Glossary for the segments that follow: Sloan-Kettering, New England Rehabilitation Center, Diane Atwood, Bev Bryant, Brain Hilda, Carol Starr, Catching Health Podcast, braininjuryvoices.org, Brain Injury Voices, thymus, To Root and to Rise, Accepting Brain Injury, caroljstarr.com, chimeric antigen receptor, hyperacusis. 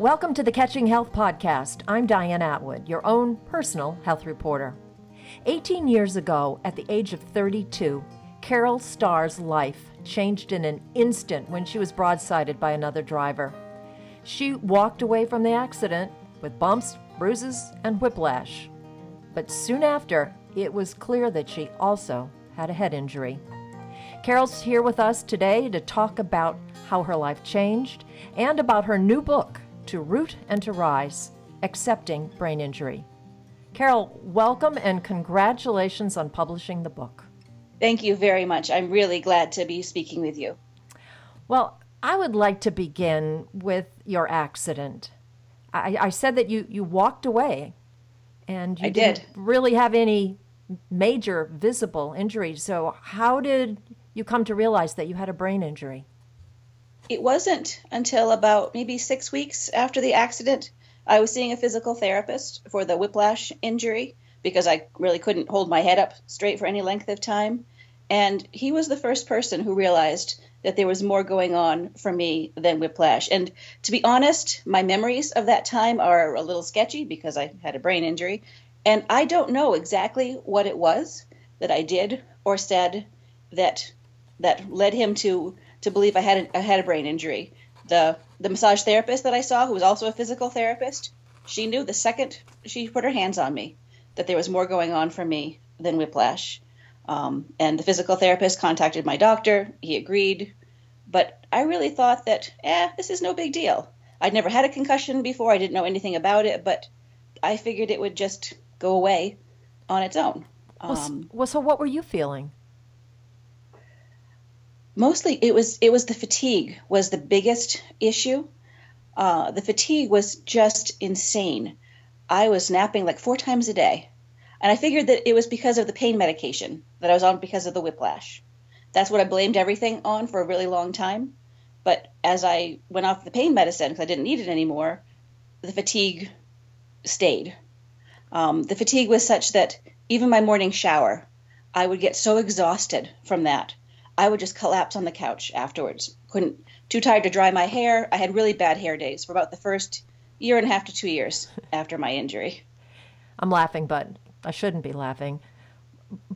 Welcome to the Catching Health Podcast. I'm Diane Atwood, your own personal health reporter. 18 years ago, at the age of 32, Carol Starr's life changed in an instant when she was broadsided by another driver. She walked away from the accident with bumps, bruises, and whiplash. But soon after, it was clear that she also had a head injury. Carol's here with us today to talk about how her life changed and about her new book, To Root and to Rise, Accepting Brain Injury. Carol, welcome and congratulations on publishing the book. Thank you very much. I'm really glad to be speaking with you. Well, I would like to begin with your accident. I said that you walked away and you didn't really have any major visible injuries. So how did you come to realize that you had a brain injury? It wasn't until about maybe 6 weeks after the accident. I was seeing a physical therapist for the whiplash injury because I really couldn't hold my head up straight for any length of time. And he was the first person who realized that there was more going on for me than whiplash. And to be honest, my memories of that time are a little sketchy because I had a brain injury. And I don't know exactly what it was that I did or said that led him to believe I had a brain injury. The massage therapist that I saw, who was also a physical therapist, she knew the second she put her hands on me that there was more going on for me than whiplash. And the physical therapist contacted my doctor. He agreed. But I really thought that, this is no big deal. I'd never had a concussion before. I didn't know anything about it, but I figured it would just go away on its own. So what were you feeling? Mostly it was the fatigue was the biggest issue. The fatigue was just insane. I was napping like 4 times a day. And I figured that it was because of the pain medication that I was on because of the whiplash. That's what I blamed everything on for a really long time. But as I went off the pain medicine because I didn't need it anymore, the fatigue stayed. The fatigue was such that even my morning shower, I would get so exhausted from that. I would just collapse on the couch afterwards. Too tired to dry my hair. I had really bad hair days for about the first 1.5 years to 2 years after my injury. I'm laughing, but I shouldn't be laughing.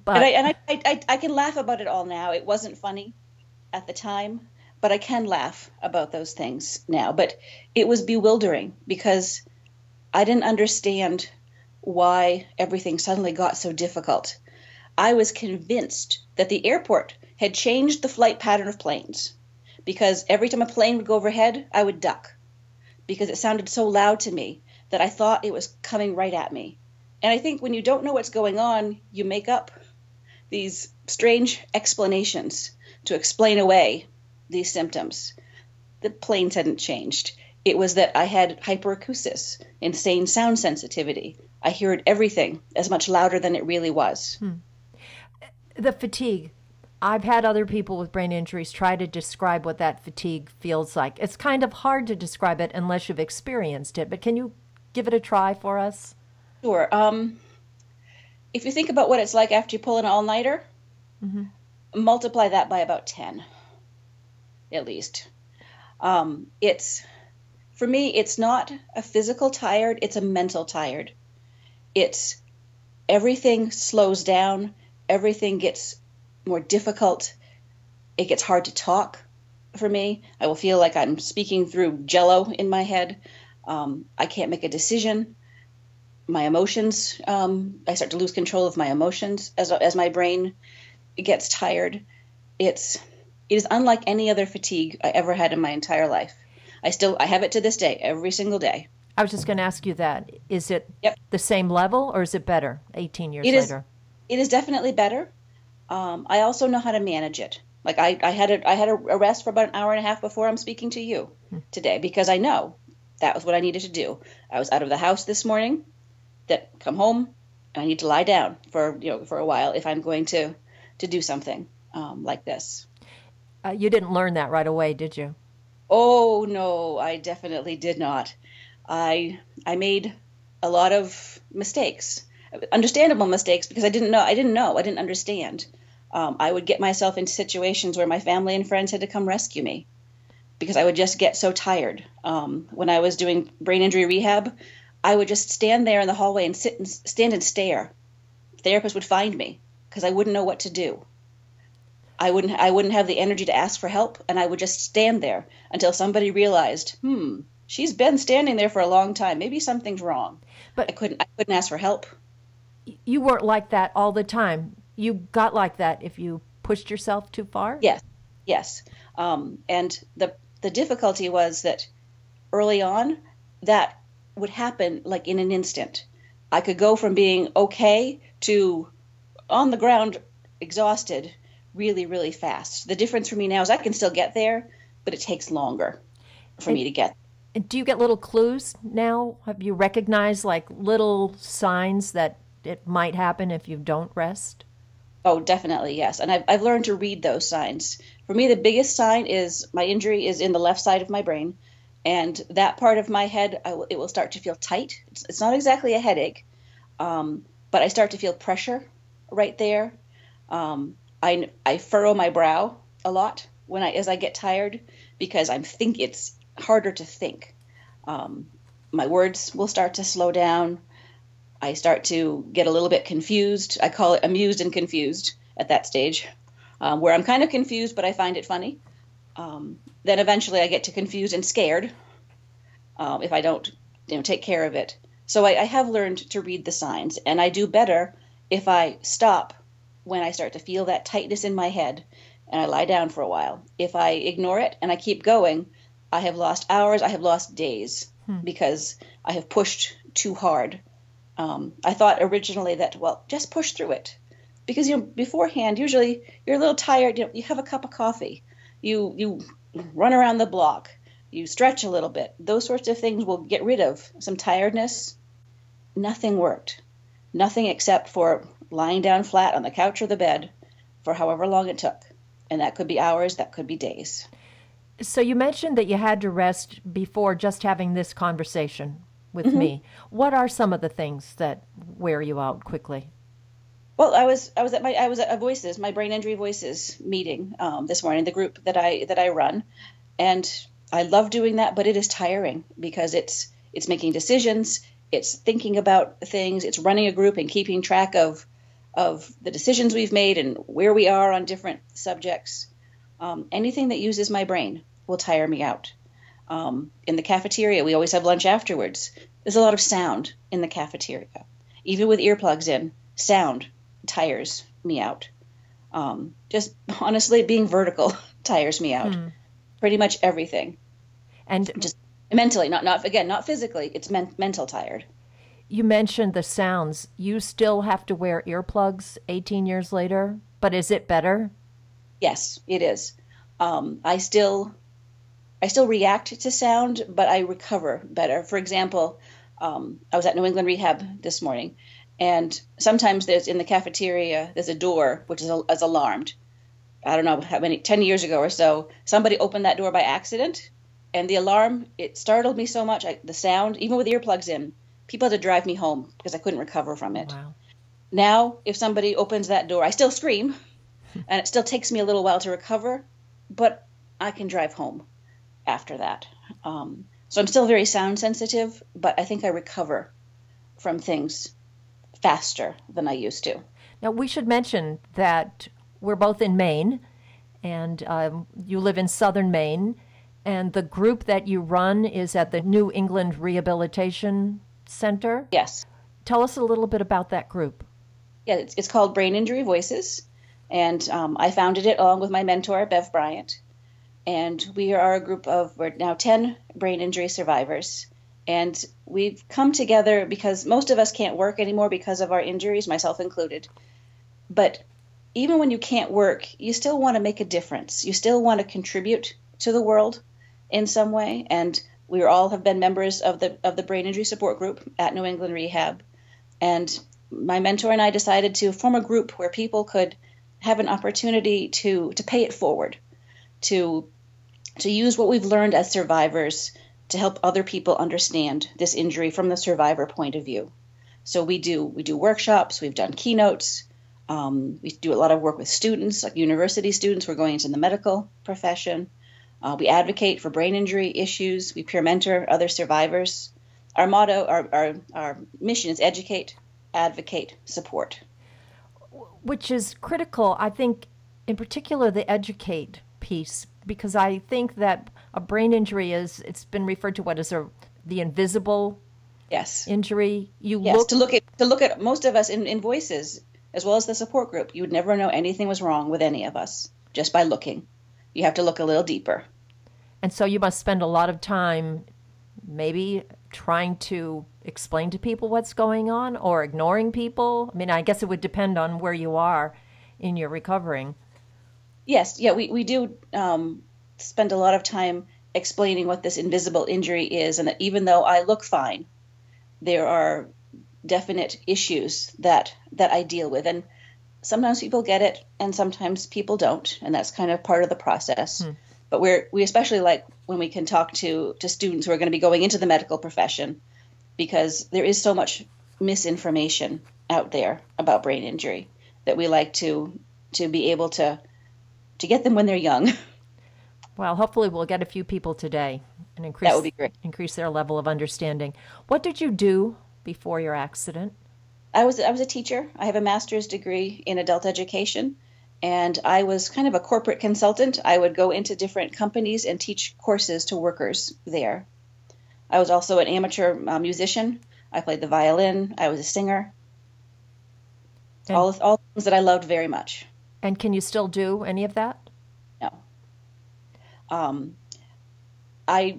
But I can laugh about it all now. It wasn't funny at the time, but I can laugh about those things now. But it was bewildering because I didn't understand why everything suddenly got so difficult. I was convinced that the airport had changed the flight pattern of planes because every time a plane would go overhead, I would duck because it sounded so loud to me that I thought it was coming right at me. And I think when you don't know what's going on, you make up these strange explanations to explain away these symptoms. The planes hadn't changed. It was that I had hyperacusis, insane sound sensitivity. I heard everything as much louder than it really was. The fatigue. I've had other people with brain injuries try to describe what that fatigue feels like. It's kind of hard to describe it unless you've experienced it, but can you give it a try for us? Sure. If you think about what it's like after you pull an all-nighter, multiply that by about 10, at least. For me, it's not a physical tired, it's a mental tired. It's everything slows down, everything gets more difficult. It gets hard to talk for me. I will feel like I'm speaking through jello in my head. I can't make a decision. My emotions, I start to lose control of my emotions as my brain gets tired. It is unlike any other fatigue I ever had in my entire life. I have it to this day, every single day. I was just going to ask you that. Is it the same level or is it better 18 years later? It is definitely better. I also know how to manage it. Like I had a rest for about 1.5 hours before I'm speaking to you today because I know that was what I needed to do. I was out of the house this morning. That come home and I need to lie down for a while if I'm going to do something like this. You didn't learn that right away, did you? Oh no, I definitely did not. I made a lot of mistakes. Understandable mistakes because I didn't understand. I would get myself into situations where my family and friends had to come rescue me because I would just get so tired. When I was doing brain injury rehab, I would just stand there in the hallway and stand and stare. Therapists would find me because I wouldn't know what to do. I wouldn't have the energy to ask for help, and I would just stand there until somebody realized, she's been standing there for a long time. Maybe something's wrong. But I couldn't ask for help. You weren't like that all the time. You got like that if you pushed yourself too far? Yes. And the difficulty was that early on, that would happen like in an instant. I could go from being okay to on the ground exhausted really, really fast. The difference for me now is I can still get there, but it takes longer for me to get there. And do you get little clues now? Have you recognized like little signs that it might happen if you don't rest? Oh, definitely, yes. And I've learned to read those signs. For me, the biggest sign is my injury is in the left side of my brain. And that part of my head, it will start to feel tight. It's not exactly a headache, but I start to feel pressure right there. I furrow my brow a lot as I get tired because it's harder to think. My words will start to slow down. I start to get a little bit confused. I call it amused and confused at that stage, where I'm kind of confused, but I find it funny. Then eventually I get to confused and scared if I don't take care of it. So I have learned to read the signs, and I do better if I stop when I start to feel that tightness in my head and I lie down for a while. If I ignore it and I keep going, I have lost hours, I have lost days because I have pushed too hard. I thought originally that, just push through it. Because beforehand, usually you're a little tired, you have a cup of coffee, you run around the block, you stretch a little bit. Those sorts of things will get rid of some tiredness. Nothing worked. Nothing except for lying down flat on the couch or the bed for however long it took. And that could be hours, that could be days. So you mentioned that you had to rest before just having this conversation with me. What are some of the things that wear you out quickly? Well, I was at Voices, my Brain Injury Voices meeting this morning, the group that I run, and I love doing that, but it is tiring because it's making decisions, it's thinking about things, it's running a group and keeping track of the decisions we've made and where we are on different subjects. Anything that uses my brain will tire me out. In the cafeteria, we always have lunch afterwards. There's a lot of sound in the cafeteria. Even with earplugs in, sound tires me out. Just honestly, being vertical tires me out. Pretty much everything. And just mentally, not physically, it's mental tired. You mentioned the sounds. You still have to wear earplugs 18 years later, but is it better? Yes, it is. I still react to sound, but I recover better. For example, I was at New England Rehab this morning, and sometimes in the cafeteria, there's a door which is alarmed. I don't know how many, 10 years ago or so, somebody opened that door by accident, and the alarm, it startled me so much, the sound, even with earplugs in, people had to drive me home because I couldn't recover from it. Wow. Now, if somebody opens that door, I still scream, and it still takes me a little while to recover, but I can drive home after that. So I'm still very sound sensitive, but I think I recover from things faster than I used to. Now, we should mention that we're both in Maine, and you live in southern Maine, and the group that you run is at the New England Rehabilitation Center? Yes. Tell us a little bit about that group. Yeah, it's called Brain Injury Voices, and I founded it along with my mentor, Bev Bryant. And we are a group of, we're now 10 brain injury survivors. And we've come together because most of us can't work anymore because of our injuries, myself included. But even when you can't work, you still want to make a difference. You still want to contribute to the world in some way. And we all have been members of the Brain Injury Support Group at New England Rehab. And my mentor and I decided to form a group where people could have an opportunity to pay it forward, to use what we've learned as survivors to help other people understand this injury from the survivor point of view. So we do workshops, we've done keynotes, we do a lot of work with students, like university students. We're going into the medical profession. We advocate for brain injury issues. We peer mentor other survivors. Our motto, our mission is educate, advocate, support. Which is critical, I think, in particular the educate piece, because I think that a brain injury is, it's been referred to what is the invisible injury. To look at most of us in voices, as well as the support group, you would never know anything was wrong with any of us just by looking. You have to look a little deeper. And so you must spend a lot of time maybe trying to explain to people what's going on or ignoring people. I mean, I guess it would depend on where you are in your recovering. Yes. Yeah, we do spend a lot of time explaining what this invisible injury is, and that even though I look fine, there are definite issues that I deal with. And sometimes people get it and sometimes people don't. And that's kind of part of the process. Hmm. But we especially like when we can talk to students who are going to be going into the medical profession, because there is so much misinformation out there about brain injury that we like to be able to get them when they're young. Well, hopefully we'll get a few people today and increase their level of understanding. What did you do before your accident? I was a teacher. I have a master's degree in adult education, and I was kind of a corporate consultant. I would go into different companies and teach courses to workers there. I was also an amateur musician. I played the violin. I was a singer. And all things that I loved very much. And can you still do any of that? No. I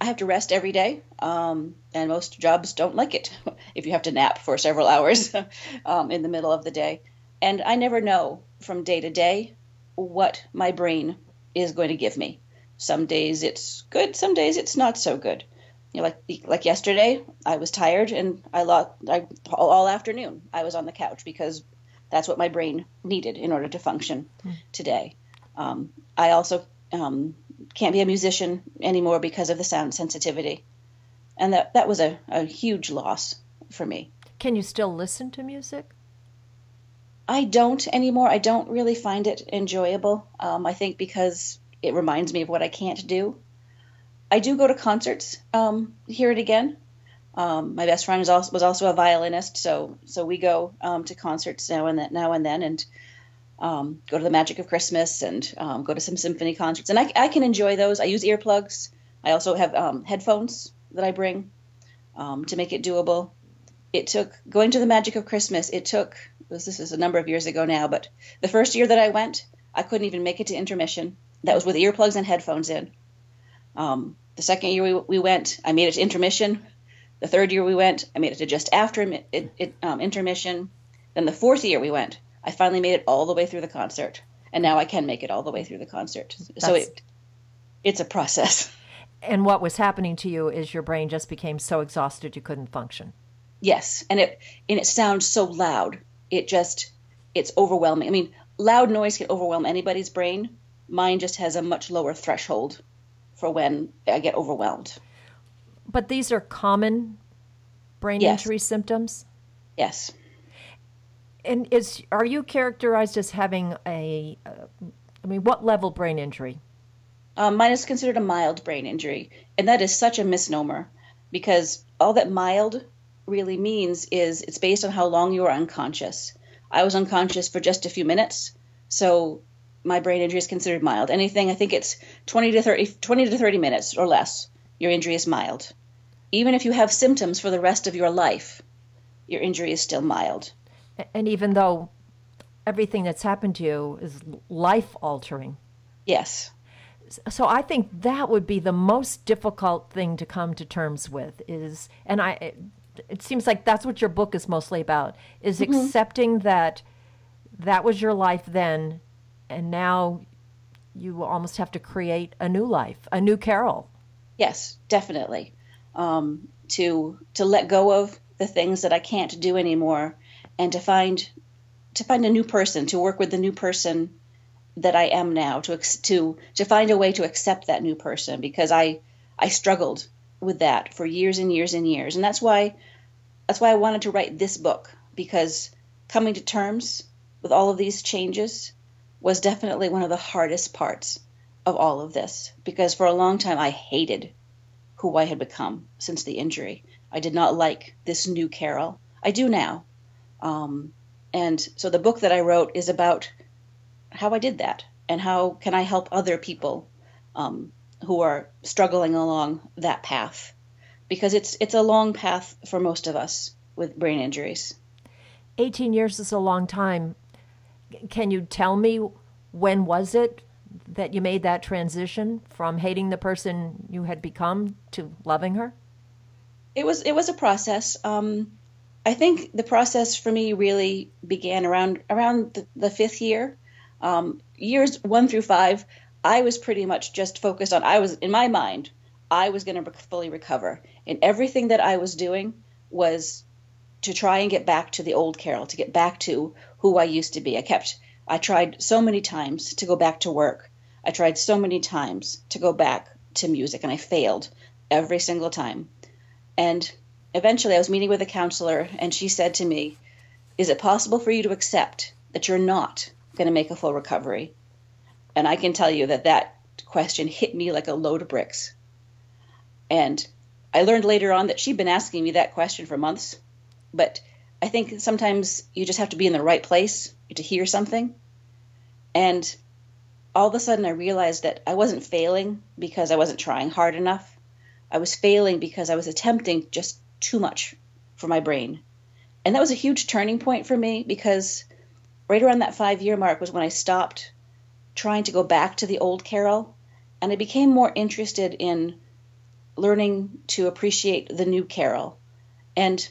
have to rest every day, and most jobs don't like it if you have to nap for several hours in the middle of the day. And I never know from day to day what my brain is going to give me. Some days it's good, some days it's not so good. You know, like yesterday, I was tired and all afternoon I was on the couch because that's what my brain needed in order to function today. I also can't be a musician anymore because of the sound sensitivity. And that was a huge loss for me. Can you still listen to music? I don't anymore. I don't really find it enjoyable. I think because it reminds me of what I can't do. I do go to concerts, Hear It Again. My best friend was also a violinist, so we go to concerts now and then, and go to the Magic of Christmas and go to some symphony concerts. And I can enjoy those. I use earplugs. I also have headphones that I bring to make it doable. It took going to the Magic of Christmas. This is a number of years ago now, but the first year that I went, I couldn't even make it to intermission. That was with earplugs and headphones in. The second year we went, I made it to intermission. The third year we went, I made it to just after intermission. Then the fourth year we went, I finally made it all the way through the concert, and now I can make it all the way through the concert. So it's a process. And what was happening to you is your brain just became so exhausted you couldn't function. Yes, and it sounds so loud. It's overwhelming. I mean, loud noise can overwhelm anybody's brain. Mine just has a much lower threshold for when I get overwhelmed. But these are common brain injury symptoms? Yes. And are you characterized as having what level brain injury? Mine is considered a mild brain injury, and that is such a misnomer, because all that mild really means is it's based on how long you are unconscious. I was unconscious for just a few minutes, so my brain injury is considered mild. Anything, I think it's 20 to 30 minutes or less, your injury is mild. Even if you have symptoms for the rest of your life, your injury is still mild. And even though everything that's happened to you is life-altering. Yes. So I think that would be the most difficult thing to come to terms with is, and it seems like that's what your book is mostly about, is accepting that was your life then, and now you almost have to create a new life, a new Carol. Yes, definitely. To let go of the things that I can't do anymore, and to find a new person, to work with the new person that I am now, to find a way to accept that new person, because I struggled with that for years and years and years, and that's why I wanted to write this book, because coming to terms with all of these changes was definitely one of the hardest parts of all of this, because for a long time I hated who I had become since the injury. I did not like this new Carol. I do now. And so the book that I wrote is about how I did that and how can I help other people who are struggling along that path, because it's a long path for most of us with brain injuries. 18 years is a long time. Can you tell me when was it that you made that transition from hating the person you had become to loving her? It was a process. I think the process for me really began around the fifth year. Years 1 through 5, I was pretty much just focused on, in my mind, I was going to fully recover. And everything that I was doing was to try and get back to the old Carol, to get back to who I used to be. I tried so many times to go back to work. I tried so many times to go back to music, and I failed every single time. And eventually I was meeting with a counselor, and she said to me, "Is it possible for you to accept that you're not going to make a full recovery?" And I can tell you that that question hit me like a load of bricks. And I learned later on that she'd been asking me that question for months. But I think sometimes you just have to be in the right place to hear something. And all of a sudden I realized that I wasn't failing because I wasn't trying hard enough. I was failing because I was attempting just too much for my brain. And that was a huge turning point for me, because right around that 5-year mark was when I stopped trying to go back to the old Carol, and I became more interested in learning to appreciate the new Carol. And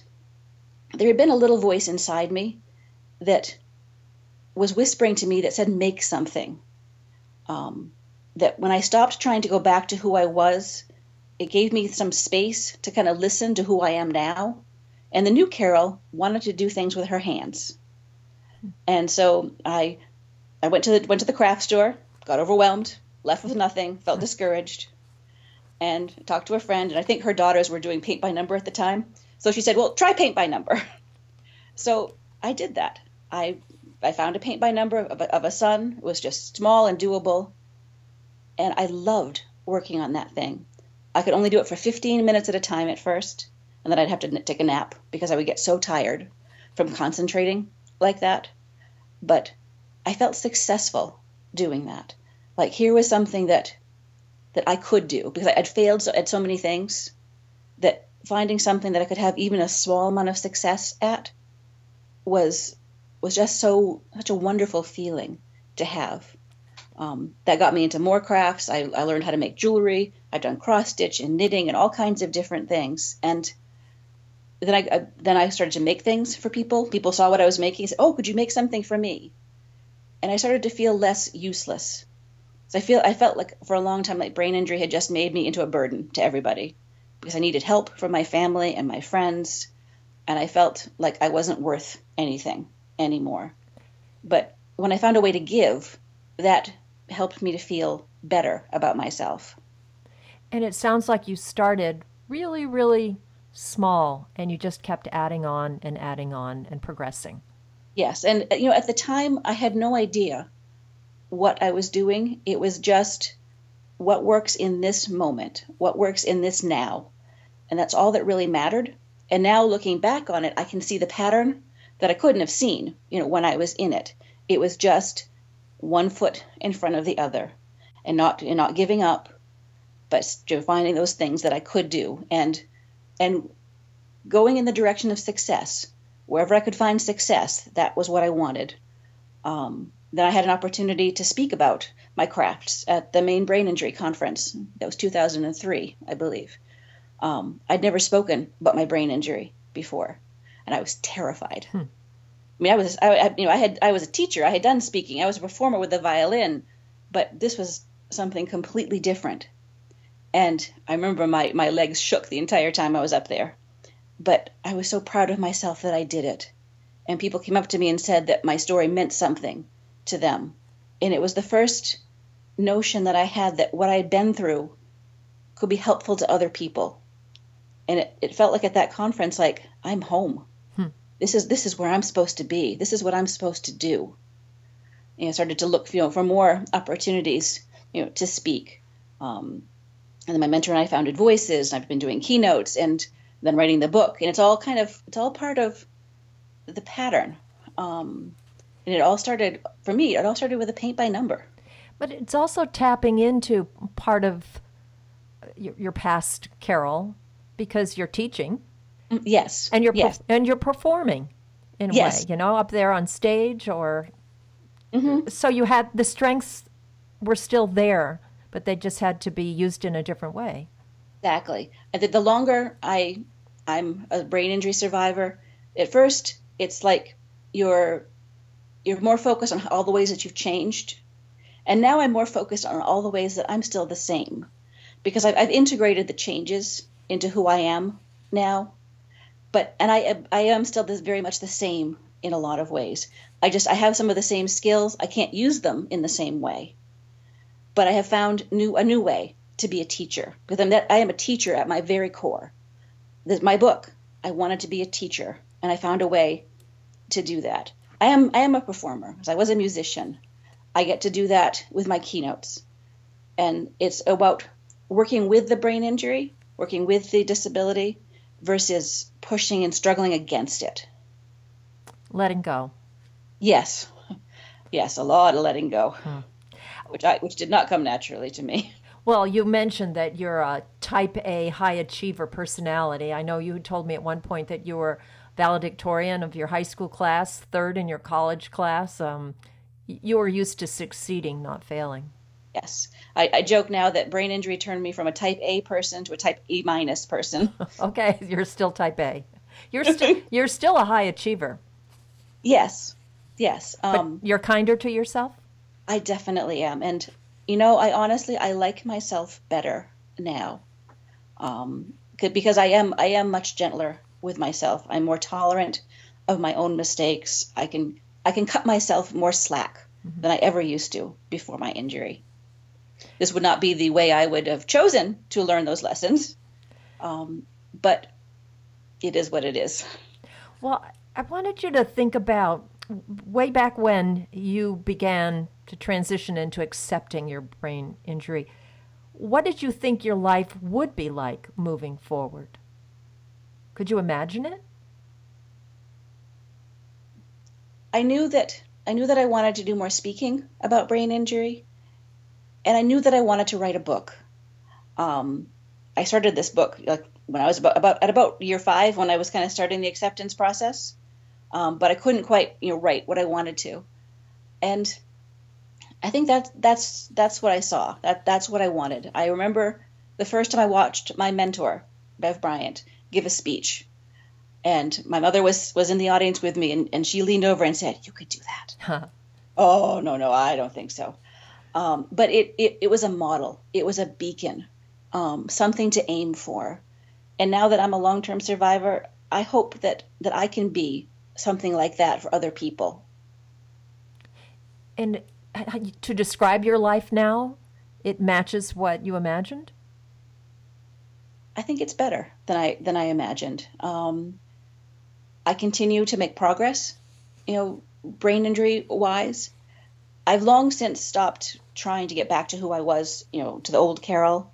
there had been a little voice inside me that was whispering to me that said, make something. That when I stopped trying to go back to who I was, it gave me some space to kind of listen to who I am now. And the new Carol wanted to do things with her hands. And so I went to the craft store, got overwhelmed, left with nothing, felt discouraged, and talked to a friend. And I think her daughters were doing paint by number at the time. So she said, well, try paint by number. So I did that. I found a paint by number of a sun. It was just small and doable. And I loved working on that thing. I could only do it for 15 minutes at a time at first. And then I'd have to take a nap because I would get so tired from concentrating like that. But I felt successful doing that. Like, here was something that I could do, because I'd failed at so many things, that finding something that I could have even a small amount of success at was just such a wonderful feeling to have. That got me into more crafts. I learned how to make jewelry. I've done cross stitch and knitting and all kinds of different things. And then I started to make things for people. People saw what I was making and said, "Oh, could you make something for me?" And I started to feel less useless. So I felt like for a long time, like brain injury had just made me into a burden to everybody, because I needed help from my family and my friends, and I felt like I wasn't worth anything anymore. But when I found a way to give, that helped me to feel better about myself. And it sounds like you started really, really small, and you just kept adding on and progressing. Yes, and at the time I had no idea what I was doing. It was just what works in this moment, what works in this now, and that's all that really mattered. And now looking back on it, I can see the pattern that I couldn't have seen, when I was in it. It was just one foot in front of the other, and not giving up, but finding those things that I could do and going in the direction of success. Wherever I could find success, that was what I wanted. Then I had an opportunity to speak about my crafts at the main brain injury conference. That was 2003, I believe. I'd never spoken about my brain injury before, and I was terrified. I mean, I was a teacher. I had done speaking. I was a performer with the violin, but this was something completely different. And I remember my legs shook the entire time I was up there. But I was so proud of myself that I did it. And people came up to me and said that my story meant something to them. And it was the first notion that I had that what I had been through could be helpful to other people. And it felt like at that conference, like, I'm home. This is where I'm supposed to be. This is what I'm supposed to do. And I started to look for more opportunities to speak. And then my mentor and I founded Voices, and I've been doing keynotes and then writing the book. And it's all part of the pattern. And it all started, for me, it all started with a paint by number. But it's also tapping into part of your past, Carol, because you're teaching. Yes. And you're performing in a way, up there on stage or... Mm-hmm. So you had, the strengths were still there, but they just had to be used in a different way. Exactly. The longer I'm a brain injury survivor, at first it's like you're more focused on all the ways that you've changed. And now I'm more focused on all the ways that I'm still the same, because I've integrated the changes into who I am now. But I am still very much the same in a lot of ways. I have some of the same skills. I can't use them in the same way, but I have found a new way to be a teacher, because I am a teacher at my very core. My book, I wanted to be a teacher, and I found a way to do that. I am a performer, because I was a musician. I get to do that with my keynotes, and it's about working with the brain injury, working with the disability, versus pushing and struggling against it. Letting go. Yes, a lot of letting go, which did not come naturally to me. Well, you mentioned that you're a type A high achiever personality. I know you told me at one point that you were valedictorian of your high school class, third in your college class. You were used to succeeding, not failing. Yes. I joke now that brain injury turned me from a type A person to a type E minus person. Okay, you're still type A. You're still a high achiever. Yes. But you're kinder to yourself? I definitely am. And, I honestly like myself better now, because I am much gentler with myself. I'm more tolerant of my own mistakes. I can cut myself more slack than I ever used to before my injury. This would not be the way I would have chosen to learn those lessons, but it is what it is. Well, I wanted you to think about way back when you began to transition into accepting your brain injury. What did you think your life would be like moving forward? Could you imagine it? I knew that I wanted to do more speaking about brain injury, and I knew that I wanted to write a book. I started this book when I was about year 5, when I was kind of starting the acceptance process. But I couldn't quite, write what I wanted to, and I think that's what I saw. That's what I wanted. I remember the first time I watched my mentor, Bev Bryant, give a speech, and my mother was in the audience with me, and she leaned over and said, "You could do that." Huh. Oh no, I don't think so. But it was a model. It was a beacon, something to aim for. And now that I'm a long-term survivor, I hope that I can be something like that for other people. And to describe your life now, it matches what you imagined? I think it's better than I imagined. I continue to make progress, brain injury wise. I've long since stopped trying to get back to who I was, to the old Carol.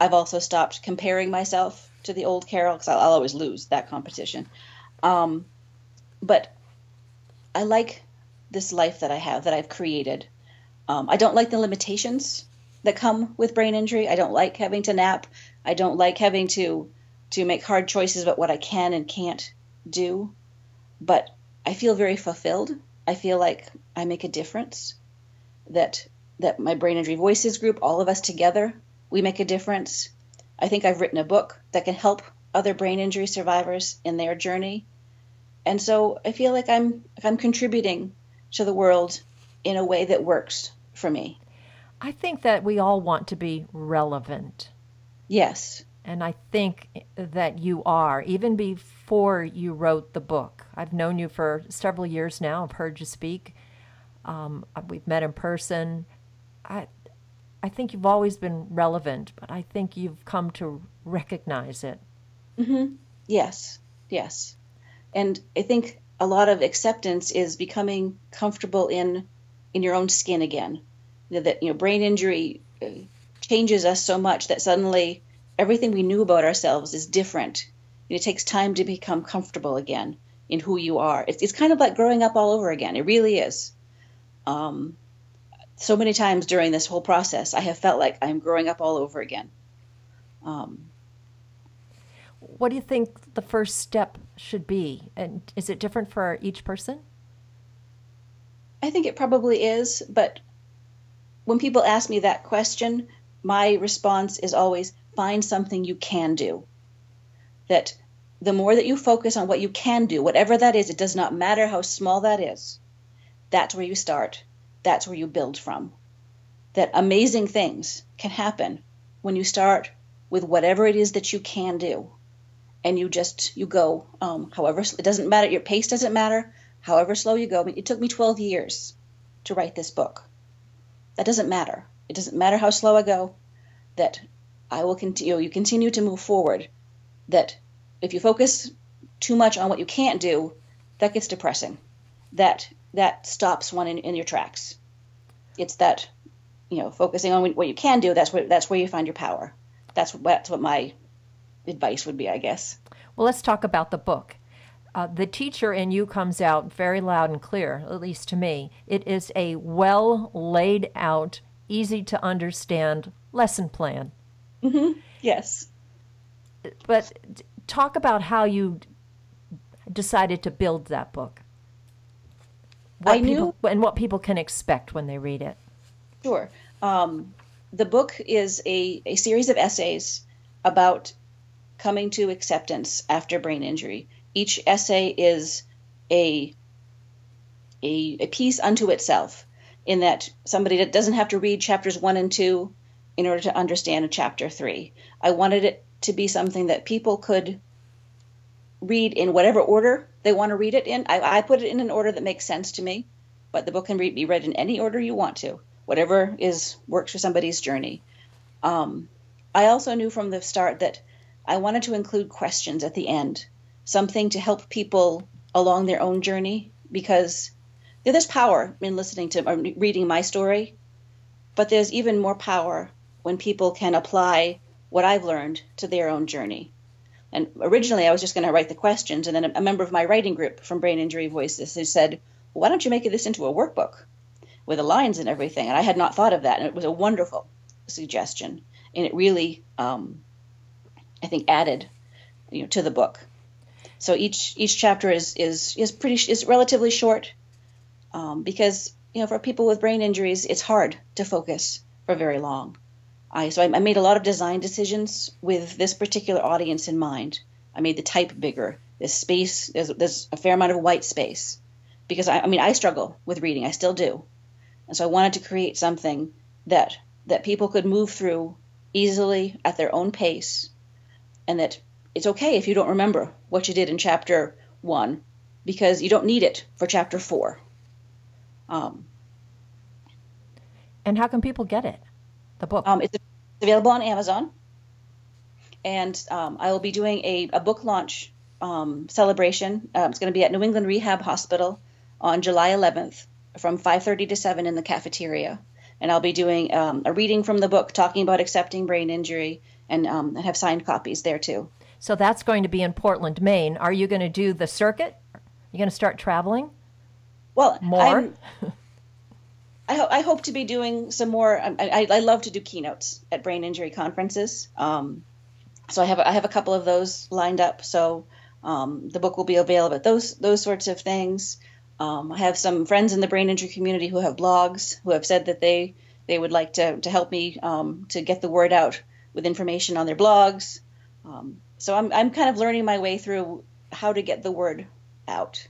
I've also stopped comparing myself to the old Carol, because I'll always lose that competition. But I like this life that I have, that I've created. I don't like the limitations that come with brain injury. I don't like having to nap. I don't like having to make hard choices about what I can and can't do. But I feel very fulfilled. I feel like I make a difference, that my Brain Injury Voices group, all of us together, we make a difference. I think I've written a book that can help other brain injury survivors in their journey. And so I feel like I'm contributing to the world in a way that works for me. I think that we all want to be relevant. Yes. And I think that you are, even before you wrote the book. I've known you for several years now. I've heard you speak. We've met in person. I think you've always been relevant, but I think you've come to recognize it. Mm-hmm. Yes. And I think a lot of acceptance is becoming comfortable in your own skin again. Brain injury changes us so much that suddenly everything we knew about ourselves is different. And it takes time to become comfortable again in who you are. It's kind of like growing up all over again. It really is. So many times during this whole process, I have felt like I'm growing up all over again. What do you think the first step should be? And is it different for each person? I think it probably is, but when people ask me that question, my response is always, find something you can do. That the more that you focus on what you can do, whatever that is, it does not matter how small that is, that's where you start. That's where you build from. That amazing things can happen when you start with whatever it is that you can do. And you go, however, it doesn't matter, your pace doesn't matter, however slow you go. I mean, it took me 12 years to write this book. That doesn't matter. It doesn't matter how slow I go, that I will continue, you continue to move forward. That if you focus too much on what you can't do, that gets depressing. That stops one in your tracks. It's that, focusing on what you can do, that's where you find your power. That's what my advice would be, I guess. Well, let's talk about the book. The teacher in you comes out very loud and clear, at least to me. It is a well laid out, easy to understand lesson plan. Mm-hmm. Yes. But talk about how you decided to build that book. What people can expect when they read it. Sure. The book is a series of essays about coming to acceptance after brain injury. Each essay is a piece unto itself, in that somebody that doesn't have to read chapters 1 and 2 in order to understand chapter 3. I wanted it to be something that people could read in whatever order they want to read it in. I put it in an order that makes sense to me, but the book can be read in any order you want to, whatever works for somebody's journey. I also knew from the start that I wanted to include questions at the end, something to help people along their own journey, because there's power in listening to or reading my story, but there's even more power when people can apply what I've learned to their own journey. And originally, I was just going to write the questions, and then a member of my writing group from Brain Injury Voices said, well, why don't you make this into a workbook with the lines and everything? And I had not thought of that, and it was a wonderful suggestion, and it really, I think, added, to the book. So each chapter is relatively short, because for people with brain injuries, it's hard to focus for very long. So I made a lot of design decisions with this particular audience in mind. I made the type bigger. This space, there's a fair amount of white space, because I struggle with reading. I still do. And so I wanted to create something that people could move through easily at their own pace, and that it's okay if you don't remember what you did in chapter 1, because you don't need it for chapter 4. And how can people get it? The book. It's available on Amazon, and I will be doing a book launch celebration. It's going to be at New England Rehab Hospital on July 11th from 5:30 to 7 in the cafeteria, and I'll be doing a reading from the book talking about accepting brain injury, and I have signed copies there too. So that's going to be in Portland, Maine. Are you going to do the circuit? Are you going to start traveling? Well, more. I hope to be doing some more. I love to do keynotes at brain injury conferences, so I have a couple of those lined up. So the book will be available at those sorts of things. I have some friends in the brain injury community who have blogs who have said that they would like to help me to get the word out with information on their blogs. So I'm kind of learning my way through how to get the word out,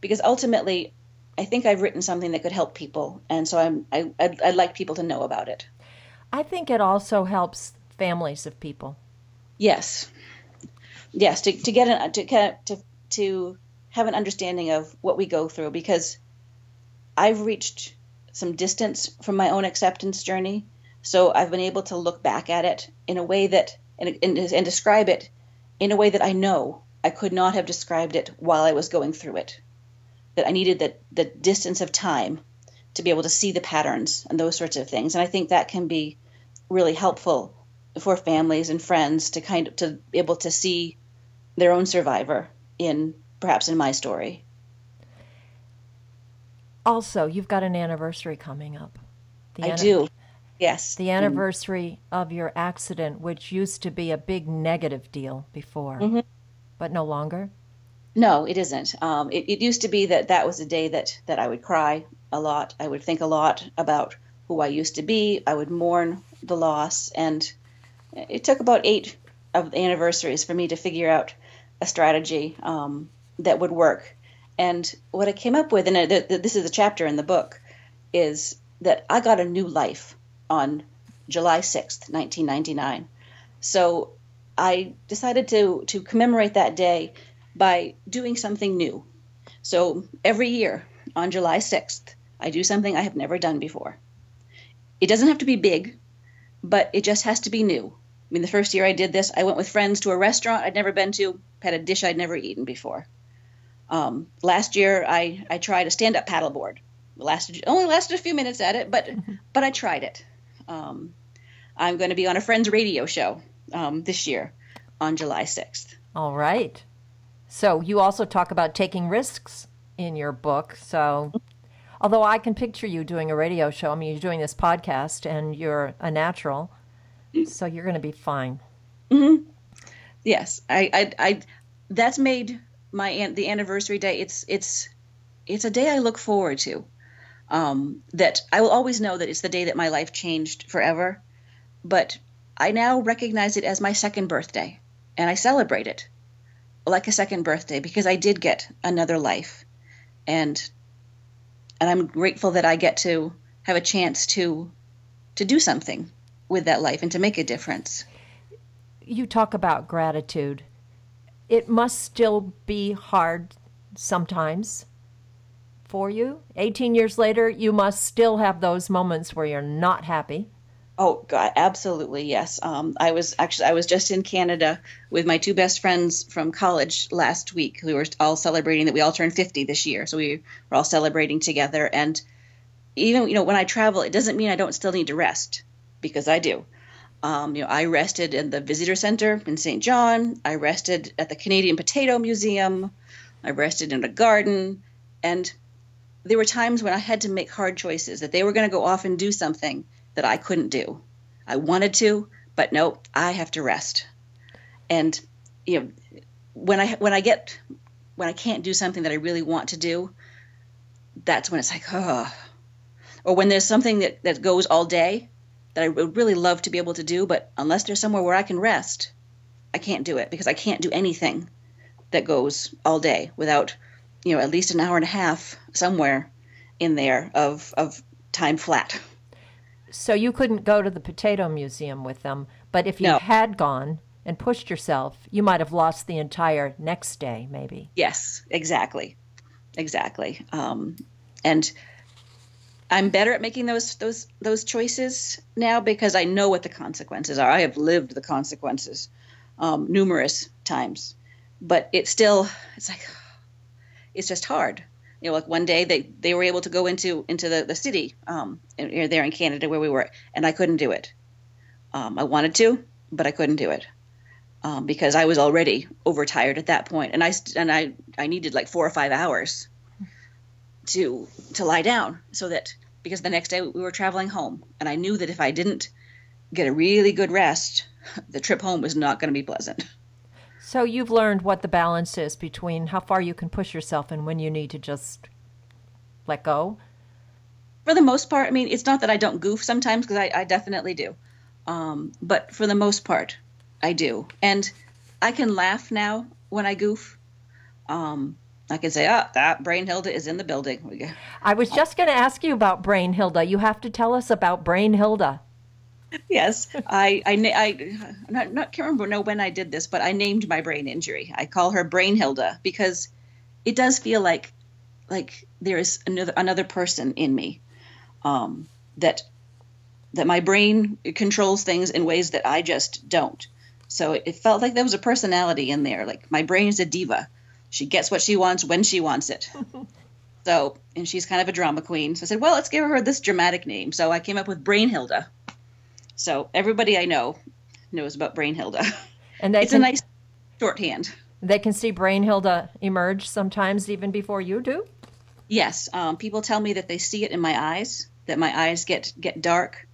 because ultimately, I think I've written something that could help people, and so I'd like people to know about it. I think it also helps families of people. Yes, to get to have an understanding of what we go through, because I've reached some distance from my own acceptance journey, so I've been able to look back at it in a way that and describe it in a way that I know I could not have described it while I was going through it. That I needed the distance of time to be able to see the patterns and those sorts of things. And I think that can be really helpful for families and friends to kind of to be able to see their own survivor in perhaps in my story. Also, you've got an anniversary coming up. I do. Yes. The anniversary of your accident, which used to be a big negative deal before, mm-hmm. but no longer? No, it isn't. It used to be that was a day that I would cry a lot. I would think a lot about who I used to be. I would mourn the loss. And it took about 8 of the anniversaries for me to figure out a strategy that would work. And what I came up with, and this is a chapter in the book, is that I got a new life on July 6th, 1999. So I decided to commemorate that day by doing something new. So every year on July 6th, I do something I have never done before. It doesn't have to be big, but it just has to be new. I mean, the first year I did this, I went with friends to a restaurant I'd never been to, had a dish I'd never eaten before. Last year, I tried a stand-up paddleboard. Only lasted a few minutes at it, but I tried it. I'm going to be on a friend's radio show this year on July 6th. All right. So you also talk about taking risks in your book. So although I can picture you doing a radio show, I mean, you're doing this podcast and you're a natural, so you're going to be fine. Mm-hmm. Yes. That's made the anniversary day. It's a day I look forward to, that I will always know that it's the day that my life changed forever, but I now recognize it as my second birthday and I celebrate it like a second birthday because I did get another life, and I'm grateful that I get to have a chance to do something with that life and to make a difference. You talk about gratitude. It must still be hard sometimes for you. 18 years later, you must still have those moments where you're not happy. Oh, God, absolutely, yes. I was just in Canada with my 2 best friends from college last week. We were all celebrating that we all turned 50 this year, so we were all celebrating together. And even, when I travel, it doesn't mean I don't still need to rest, because I do. I rested in the visitor center in St. John. I rested at the Canadian Potato Museum. I rested in a garden. And there were times when I had to make hard choices, that they were going to go off and do something that I couldn't do. I wanted to, but no, I have to rest. And when I can't do something that I really want to do, that's when it's like, oh. Or when there's something that goes all day that I would really love to be able to do, but unless there's somewhere where I can rest, I can't do it, because I can't do anything that goes all day without at least an hour and a half somewhere in there of time flat. So you couldn't go to the Potato Museum with them, but if you had gone and pushed yourself, you might have lost the entire next day, maybe. Yes, exactly. And I'm better at making those choices now because I know what the consequences are. I have lived the consequences numerous times, but it's just hard. Like one day they were able to go into the city there in Canada where we were, and I couldn't do it. I wanted to, but I couldn't do it because I was already overtired at that point, and I needed like 4 or 5 hours to lie down, so that because the next day we were traveling home, and I knew that if I didn't get a really good rest, the trip home was not going to be pleasant. So you've learned what the balance is between how far you can push yourself and when you need to just let go? For the most part, I mean, it's not that I don't goof sometimes, because I definitely do. But for the most part, I do. And I can laugh now when I goof. I can say, that Brain Hilda is in the building. I was just going to ask you about Brain Hilda. You have to tell us about Brain Hilda. Yes, I can't remember when I did this, but I named my brain injury. I call her Brain Hilda because it does feel like there is another person in me, that my brain controls things in ways that I just don't. So it felt like there was a personality in there. Like my brain is a diva; she gets what she wants when she wants it. So, and she's kind of a drama queen. So I said, well, let's give her this dramatic name. So I came up with Brain Hilda. So everybody I know knows about Brain Hilda. And it's a nice shorthand. They can see Brain Hilda emerge sometimes even before you do? Yes. People tell me that they see it in my eyes, that my eyes get dark.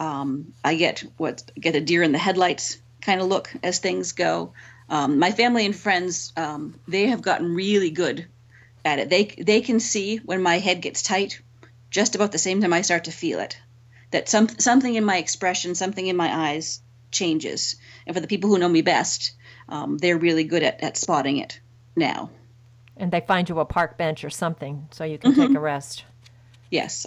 I get a deer in the headlights kind of look as things go. My family and friends, they have gotten really good at it. They can see when my head gets tight just about the same time I start to feel it, that something in my expression, something in my eyes changes. And for the people who know me best, they're really good at spotting it now. And they find you a park bench or something so you can take a rest. Yes.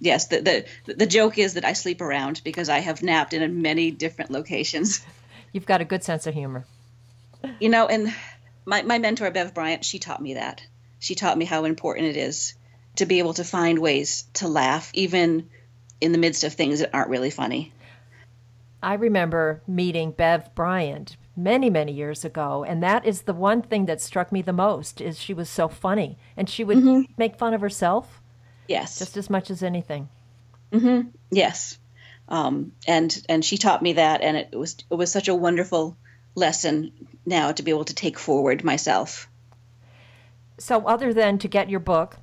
Yes. The joke is that I sleep around because I have napped in many different locations. You've got a good sense of humor. You know, and my mentor, Bev Bryant, she taught me that. She taught me how important it is to be able to find ways to laugh, even in the midst of things that aren't really funny. I remember meeting Bev Bryant many years ago, and that is the one thing that struck me the most, is she was so funny, and she would make fun of herself. Yes. Just as much as anything. Mm-hmm. Yes. And she taught me that, and it was such a wonderful lesson now to be able to take forward myself. So other than to get your book,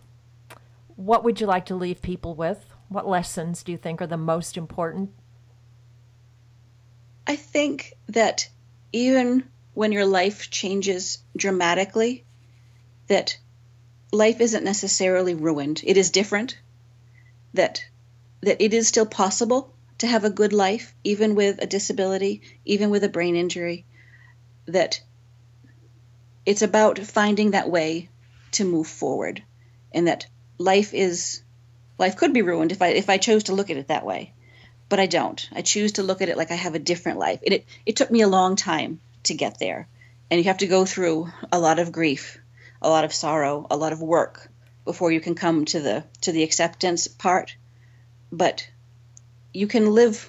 what would you like to leave people with? What lessons do you think are the most important? I think that even when your life changes dramatically, that life isn't necessarily ruined. It is different, that it is still possible to have a good life, even with a disability, even with a brain injury, that it's about finding that way to move forward, and that life could be ruined if I chose to look at it that way. But I don't. I choose to look at it like I have a different life. It took me a long time to get there. And you have to go through a lot of grief, a lot of sorrow, a lot of work before you can come to the acceptance part. But you can live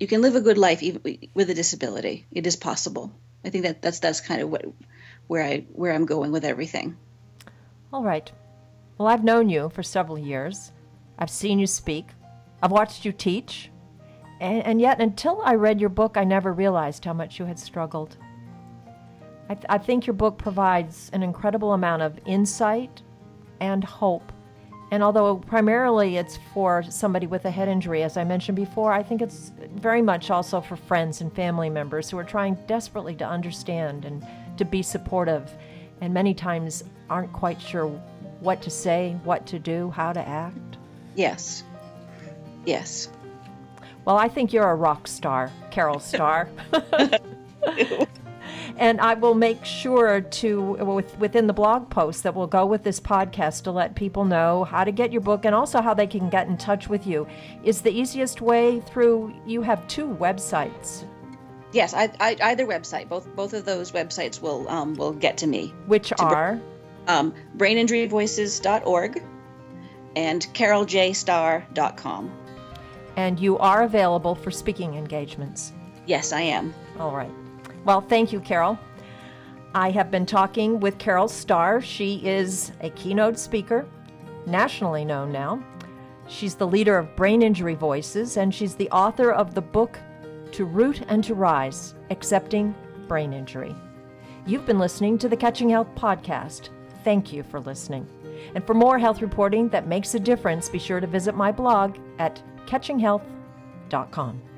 a good life even with a disability. It is possible. I think that's kind of where I'm going with everything. All right. Well, I've known you for several years. I've seen you speak. I've watched you teach, and yet until I read your book, I never realized how much you had struggled. I think your book provides an incredible amount of insight and hope, and although primarily it's for somebody with a head injury, as I mentioned before, I think it's very much also for friends and family members who are trying desperately to understand and to be supportive, and many times aren't quite sure what to say, what to do, how to act. Yes. Yes. Well, I think you're a rock star, Carol Starr. And I will make sure to, within the blog post that will go with this podcast, to let people know how to get your book and also how they can get in touch with you. Is the easiest way through, you have two websites. Yes, I either website. Both of those websites will get to me. Which are? braininjuryvoices.org. and caroljstarr.com. And you are available for speaking engagements? Yes, I am. All right. Well, thank you, Carol. I have been talking with Carol Starr. She is a keynote speaker, nationally known now. She's the leader of Brain Injury Voices, and she's the author of the book, To Root and to Rise, Accepting Brain Injury. You've been listening to the Catching Health Podcast. Thank you for listening. And for more health reporting that makes a difference, be sure to visit my blog at catchinghealth.com.